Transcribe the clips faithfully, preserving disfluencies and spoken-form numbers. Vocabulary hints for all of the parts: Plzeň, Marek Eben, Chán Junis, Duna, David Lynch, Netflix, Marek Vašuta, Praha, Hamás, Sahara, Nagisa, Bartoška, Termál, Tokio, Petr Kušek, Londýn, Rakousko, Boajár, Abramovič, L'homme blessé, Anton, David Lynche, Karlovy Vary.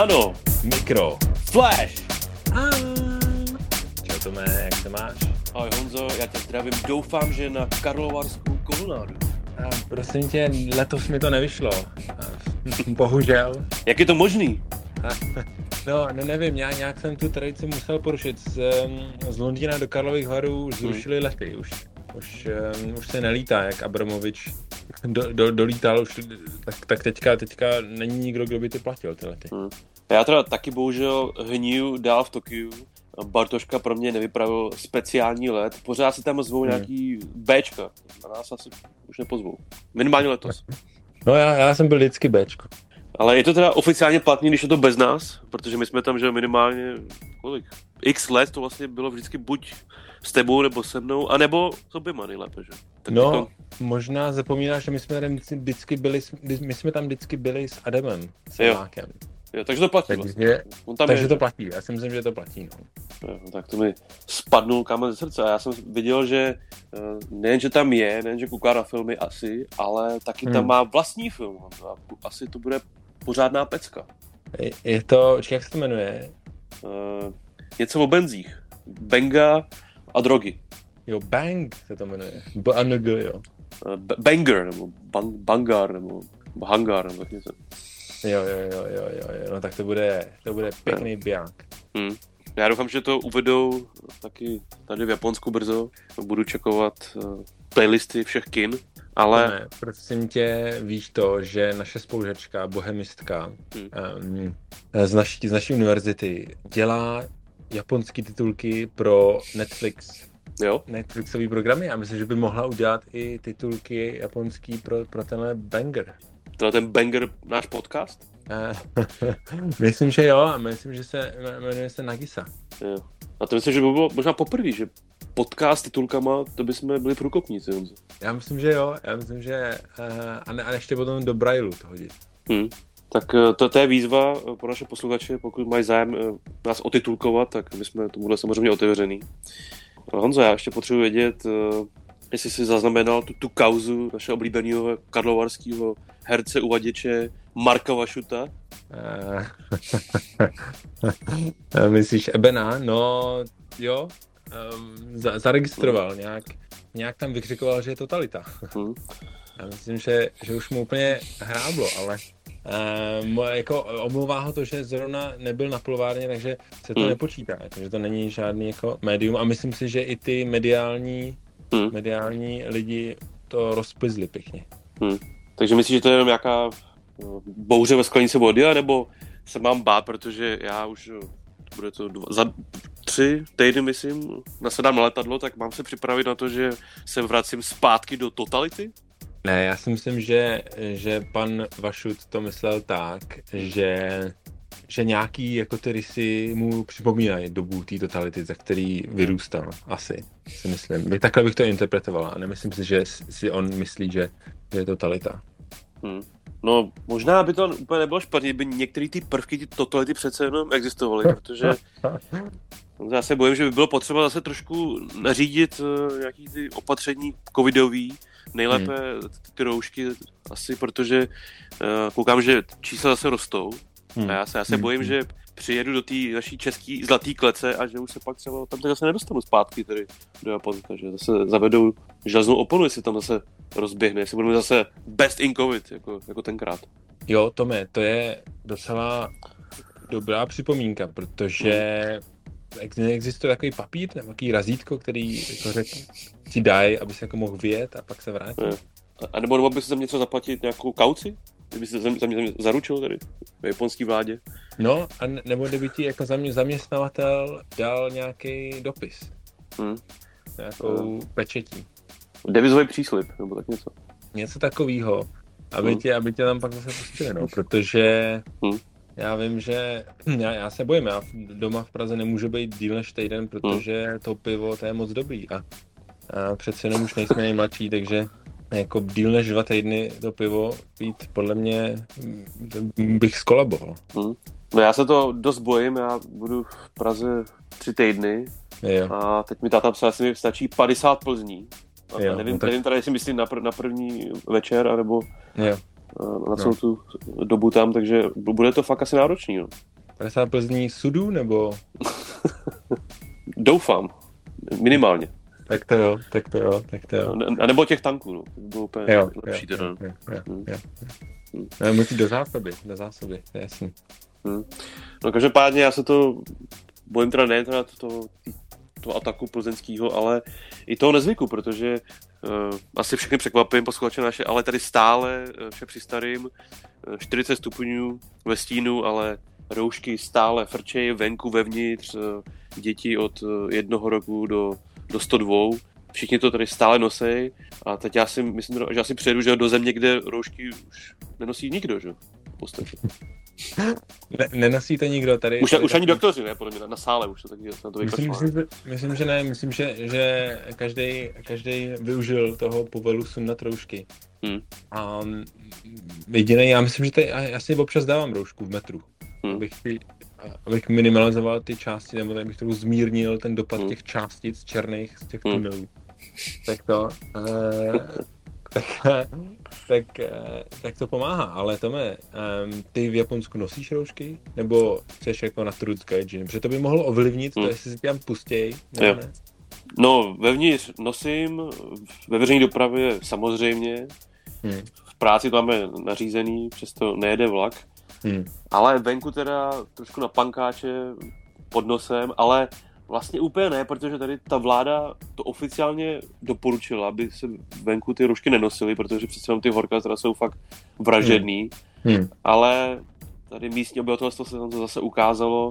Nano, mikro, flash. Čau Tome, jak se máš? Ahoj Honzo, já tě zdravím, doufám, že na Karlovarskou kolonádu. A prosím tě, letos mi to nevyšlo. Bohužel. Jak je to možný? No, no nevím, já nějak jsem tu tradici musel porušit. Z, z Londýna do Karlových Varů zrušili hmm. lety už. Už, um, už se nelítá, jak Abramovič do, do, dolítal, už, tak, tak teďka, teďka není nikdo, kdo by ty platil ty lety. Hmm. Já teda taky bohužel hniju dál v Tokiu. Bartoška pro mě nevypravil speciální let, pořád si tam zvou hmm. nějaký Bčka, a nás asi už nepozvou. Minimálně letos. No já, já jsem byl vždycky Bčko. Ale je to teda oficiálně platný, když je to bez nás, protože my jsme tam, že minimálně kolik? X let to vlastně bylo vždycky buď s tebou nebo se mnou, anebo s oběma nejlépe, že? Tak no, to... možná zapomínáš, že my jsme tam vždycky byli, my jsme tam vždycky byli s Adamem, s Mákem. Jo, takže to platí. Takže, vlastně. On tam takže je, to platí, já si myslím, že to platí. No. Jo, tak to mi spadnul kámen ze srdce a já jsem viděl, že nejen, že tam je, nejen, že kouká na filmy asi, ale taky hmm. tam má vlastní film. Asi to bude pořádná pecka. Je to, jak se to jmenuje? Uh, něco o benzích. Benga a drogy. Jo, bang se to jmenuje. B-a-n-g, jo. B- banger, nebo bang- bangar, nebo hangar, nebo tak něco. Jo, jo, jo, jo, jo, no tak to bude, to bude pěkný biják. Hmm. Já doufám, že to uvedou taky tady v Japonsku brzo. Budu čekovat playlisty všech kin, ale... Ne, prosím tě, víš to, že naše spolužačka, bohemistka hmm. z, naší, z naší univerzity dělá japonský titulky pro Netflix. Jo. Netflixový programy a myslím, že by mohla udělat i titulky japonský pro, pro tenhle banger. Teda ten banger, náš podcast? Myslím, že jo, a myslím, že se jmenuje se Nagisa. Jo. A to myslím, že by bylo možná poprvé, že podcast s titulkama, to bychom byli průkopníci. Já myslím, že jo, já myslím, že a, ne, a ještě potom do Braillu to hodit. Hmm. Tak to, to je výzva pro naše posluchače, pokud mají zájem nás otitulkovat, tak my jsme tomuhle samozřejmě otevřený. Honzo, já ještě potřebuji vědět, jestli jsi zaznamenal tu, tu kauzu našeho oblíbeného karlovarského herce, uvaděče Marka Vašuta? Myslíš Ebena? No jo, um, za, zaregistroval nějak, nějak tam vykřikoval, že je totalita. Hmm. Já myslím, že, že už mu úplně hráblo, ale um, jako omlouvá ho to, že zrovna nebyl na plovárně, takže se to hmm. nepočítá, takže to není žádný jako médium a myslím si, že i ty mediální Hmm. mediální lidi to rozpizli pěkně. Hmm. Takže myslíš, že to je jenom nějaká bouře ve sklenici vody, nebo se mám bát, protože já už bude to dva, za tři týdny, myslím, nasedám na letadlo, tak mám se připravit na to, že se vracím zpátky do totality? Ne, já si myslím, že, že pan Vašut to myslel tak, že, že nějaký jako ty rysy mu připomínají dobu té totality, za který vyrůstal asi. Si myslím. Takhle bych to interpretovala. Nemyslím si, že si on myslí, že je totalita. Hmm. No, možná by to úplně nebylo špatně, by některé ty prvky, ty totality přece jenom existovaly, protože já se bojím, že by bylo potřeba zase trošku nařídit nějaký ty opatření covidový, nejlépe ty roušky asi, protože koukám, že čísla zase rostou. Hmm. A já se, já se hmm. bojím, že přijedu do té naší české zlaté klece a že už se pak třeba tam zase nedostanu zpátky tady do Japonska, že zase zavedou železnou oponu, jestli tam zase rozběhne, jestli budeme zase best in covid, jako, jako tenkrát. Jo, Tome, to je docela dobrá připomínka, protože hmm. existuje takový papír, nebo takový razítko, který jako řek, ti dají, aby se jako mohl vyjet a pak se vrátit. A nebo nebo by se tam něco zaplatit, nějakou kauci? Kdyby jsi za mě zaručil tady v japonský vládě. No, a nebo kdyby ti jako za mě zaměstnavatel dal nějaký dopis. Hmm. Nějakou hmm. pečetí. Devizový příslib, nebo tak něco. Něco takového, aby, hmm. tě, aby tě tam pak zase pustili, no, protože hmm. já vím, že já, já se bojím, já doma v Praze nemůžu být díl než týden, protože hmm. to pivo, to je moc dobrý a, a přece jenom už nejsme nejmladší, takže jako díl než dva týdny to pivo pít, podle mě bych skolaboval. Hmm. No já se to dost bojím, já budu v Praze tři týdny jo. a teď mi táta psal, že mi stačí padesát Plzní. A jo, nevím, no tak... nevím teda, jestli myslím na, pr- na první večer, anebo jo. na celou no. tu dobu tam, takže bude to fakt asi náročný. No. padesát Plzní sudů, nebo? Doufám, minimálně. Tak to jo, tak to jo, tak to jo. A nebo těch tanků, no. Bylo úplně jo, lepší jo, teda. Jo, jo, hmm. jo, jo. No, musí do zásoby, do zásoby, to je jasný. Hmm. No každopádně já se to bojím teda nejen teda toho, toho ataku plzeňskýho, ale i toho nezvyku, protože uh, asi všechny překvapím posluchače naše, ale tady stále vše při starým, čtyřicet stupňů ve stínu, ale roušky stále frčejí venku, vevnitř, děti od jednoho roku do do sto dva, všichni to tady stále nosej a teď já si myslím, že já si přejdu, že do země, kde roušky už nenosí nikdo, že? V podstatě. Ne, nenosí to nikdo tady. Už, tady už ani tady... doktoři, ne? Podle mě na, na sále už to tak na to vykašlá. Myslím, myslím, myslím, že ne, myslím, že, že každej, každej využil toho povelu sundat roušky. Hmm. A jedinej, já myslím, že tady, já si občas dávám roušku v metru, hmm. abych si... abych minimalizoval ty části, nebo abych trochu zmírnil ten dopad mm. těch částic černých z těch tunelů. Mm. Tak to, eh, tak, tak, eh, tak to pomáhá, ale Tome, eh, ty v Japonsku nosíš roušky? Nebo chceš jako na Trudskaidžin? Protože to by mohlo ovlivnit to, mm. jestli si tam pustěj, nebo ne? No, vevnitř nosím, ve veřejné dopravě samozřejmě, mm. v práci to máme nařízený, přesto nejede vlak. Hmm. Ale venku teda trošku na pankáče pod nosem, ale vlastně úplně ne, protože tady ta vláda to oficiálně doporučila, aby se venku ty roušky nenosily, protože přece jenom ty horka teda jsou fakt vražedný, hmm. Hmm. ale tady místní obyvatelstvo se tam to zase ukázalo,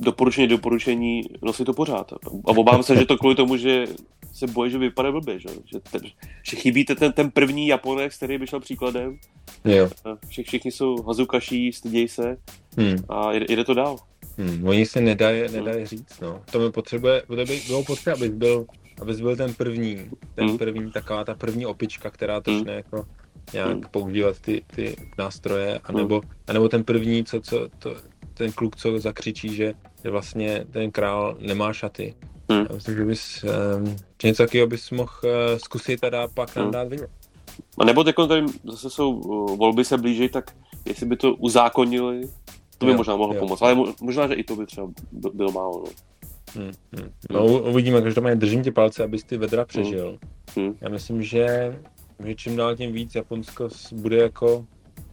doporučení doporučení nosit to pořád. A obávám se, že to kvůli tomu, že se bojí, že vypadá blbě, že, že, ten, že chybí ten, ten první Japonec, který by šel příkladem. Jo. Všich, všichni jsou hazukaší, styděj se hmm. a jde, jde to dál. Hmm. Oni se nedají nedají hmm. říct, no. To mi potřebuje, bylo potřeba, abys byl, abys byl ten první, ten hmm. první, taková ta první opička, která začne hmm. jako nějak hmm. používat ty, ty nástroje, anebo, hmm. anebo ten první, co, co to, ten kluk, co zakřičí, že vlastně ten král nemá šaty. Hmm. Já myslím, že bys um, něco takového bys mohl uh, zkusit a pak nám hmm. dát vidět. A nebo teď tady zase jsou uh, volby se blíží, tak jestli by to uzákonili, to by jo, možná mohlo jo. pomoct. Ale mo- možná, že i to by třeba by- bylo málo. No, hmm, hmm. no hmm. uvidíme, každopádně držím tě palce, abys ty vedra přežil. Hmm. Hmm. Já myslím, že, že čím dál tím víc Japonsko bude jako,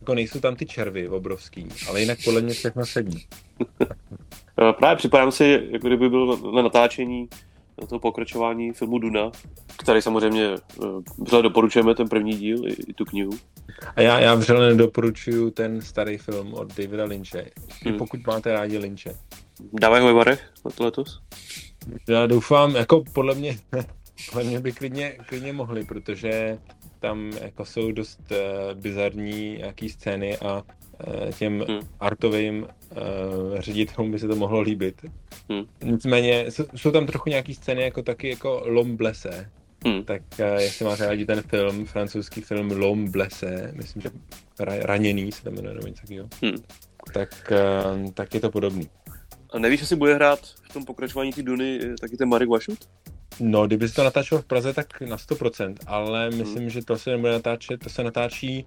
jako nejsou tam ty červy obrovský, ale jinak podle mě všechno sedí. Právě připadám si, jako kdyby byl na natáčení na toho pokračování filmu Duna, který samozřejmě vřele doporučujeme ten první díl i, i tu knihu. A já, já vřele nedoporučuju ten starý film od Davida Lynche, hmm. pokud máte rádi Lynche. Dávaj ho ve barech na to letos? Já doufám, jako podle mě, podle mě by klidně, klidně mohli, protože tam jako jsou dost uh, bizarní nějaký scény a těm hmm. artovým uh, ředitelům by se to mohlo líbit. Hmm. Nicméně jsou, jsou tam trochu nějaký scény jako taky jako L'homme blessé. Hmm. Tak uh, jestli máte rádi ten film, francouzský film L'homme blessé, myslím, že ra, raněný se tam jmenuje nebo něco takového, hmm. tak, uh, tak je to podobný. A nevíš, jestli bude hrát v tom pokračování ty Duny taky ten Marek Vašut? No, kdyby se to natáčelo v Praze, tak na sto procent, ale myslím, hmm. že to se nebude natáčet, to se natáčí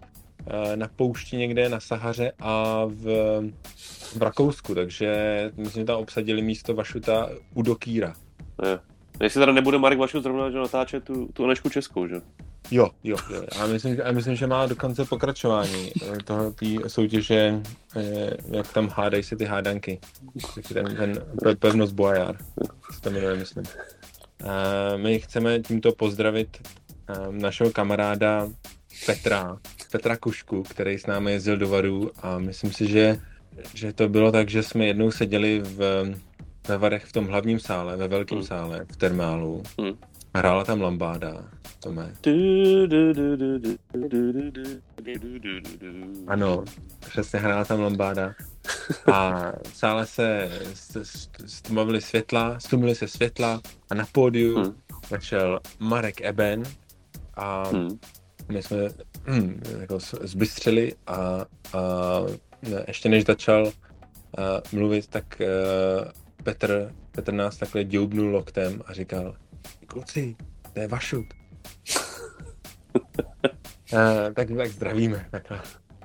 na poušti někde na Sahaře a v, v Rakousku, takže myslím, že tam obsadili místo Vašuta u Dokýra. Je. Jestli teda nebude Marek Vašut zrovna, že natáče tu, tu Anešku českou, že? Jo, jo, jo. A myslím, a myslím, že má dokonce pokračování tohletý soutěže, jak tam hádají se ty hádanky. Ten, ten pevnost Boajár, co to jmenuje, myslím. A my chceme tímto pozdravit našeho kamaráda Petra, Petra Kušku, který s námi jezdil do Varů a myslím si, že, že to bylo tak, že jsme jednou seděli v, ve Varech v tom hlavním sále, ve velkém mm. sále, v Termálu. Mm. Hrála tam lambáda, Tome. Ano, přesně hrála tam lambáda. A v sále se stmavily světla, stumily se světla a na pódiu mm. začal Marek Eben a mm. my jsme hmm, jako zbystřili a, a ještě než začal uh, mluvit, tak uh, Petr, Petr nás takhle děubnul loktem a říkal: "Kluci, to je Vašut." uh, tak, tak zdravíme. Takhle.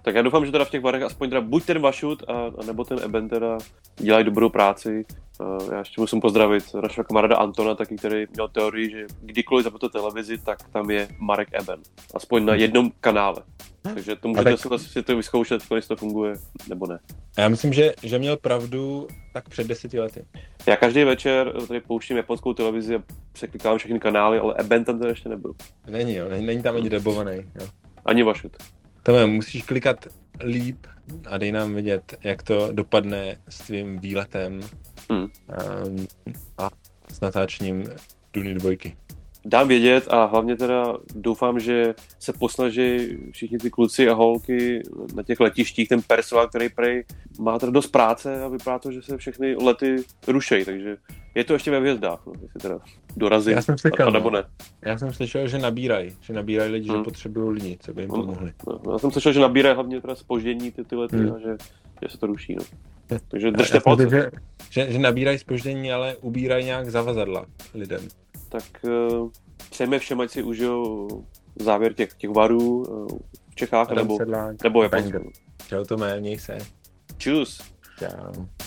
Tak já doufám, že teda v těch barech aspoň teda buď ten Vašut, a, a nebo ten Eben teda dělají dobrou práci. Uh, já ještě musím pozdravit našeho kamaráda Antona, taky, který měl teorii, že kdykoliv zapnete televizi, tak tam je Marek Eben. Aspoň na jednom kanále. Takže to můžete tak... si to vyzkoušet, jestli to funguje, nebo ne. Já myslím, že, že měl pravdu tak před deseti lety. Já každý večer tady pouštím japonskou televizi a překlikám všechny kanály, ale Eben tam teda ještě nebyl. Není jo, není tam ani dubovaný. Jo. Ani Vašut. Tome, musíš klikat líp a dej nám vědět, jak to dopadne s tvým výletem hmm. a, a s natáčením Duny dvojky. Dám vědět a hlavně teda doufám, že se posnaží všichni ty kluci a holky na těch letištích, ten personál, který prej má teda dost práce a vypadá to, že se všechny lety rušejí, takže je to ještě ve hvězdách, no, jestli teda dorazí já jsem slyšel, a, a nebo ne. Já jsem slyšel, že nabírají, že nabírají lidi, hmm. že potřebují lidi, co by jim pomohli. No, já jsem slyšel, že nabírají hlavně teda zpoždění ty, ty lety hmm. a že, že se to ruší, no. Takže držte palce. Že, že, že nabírají zpoždění, ale ubírají nějak zavazadla lidem. Tak uh, přejme všem, ať si užijou závěr těch, těch varů uh, v Čechách, Adam nebo, nebo Japonsku. Čau Tome, měj se. Čus. Čau.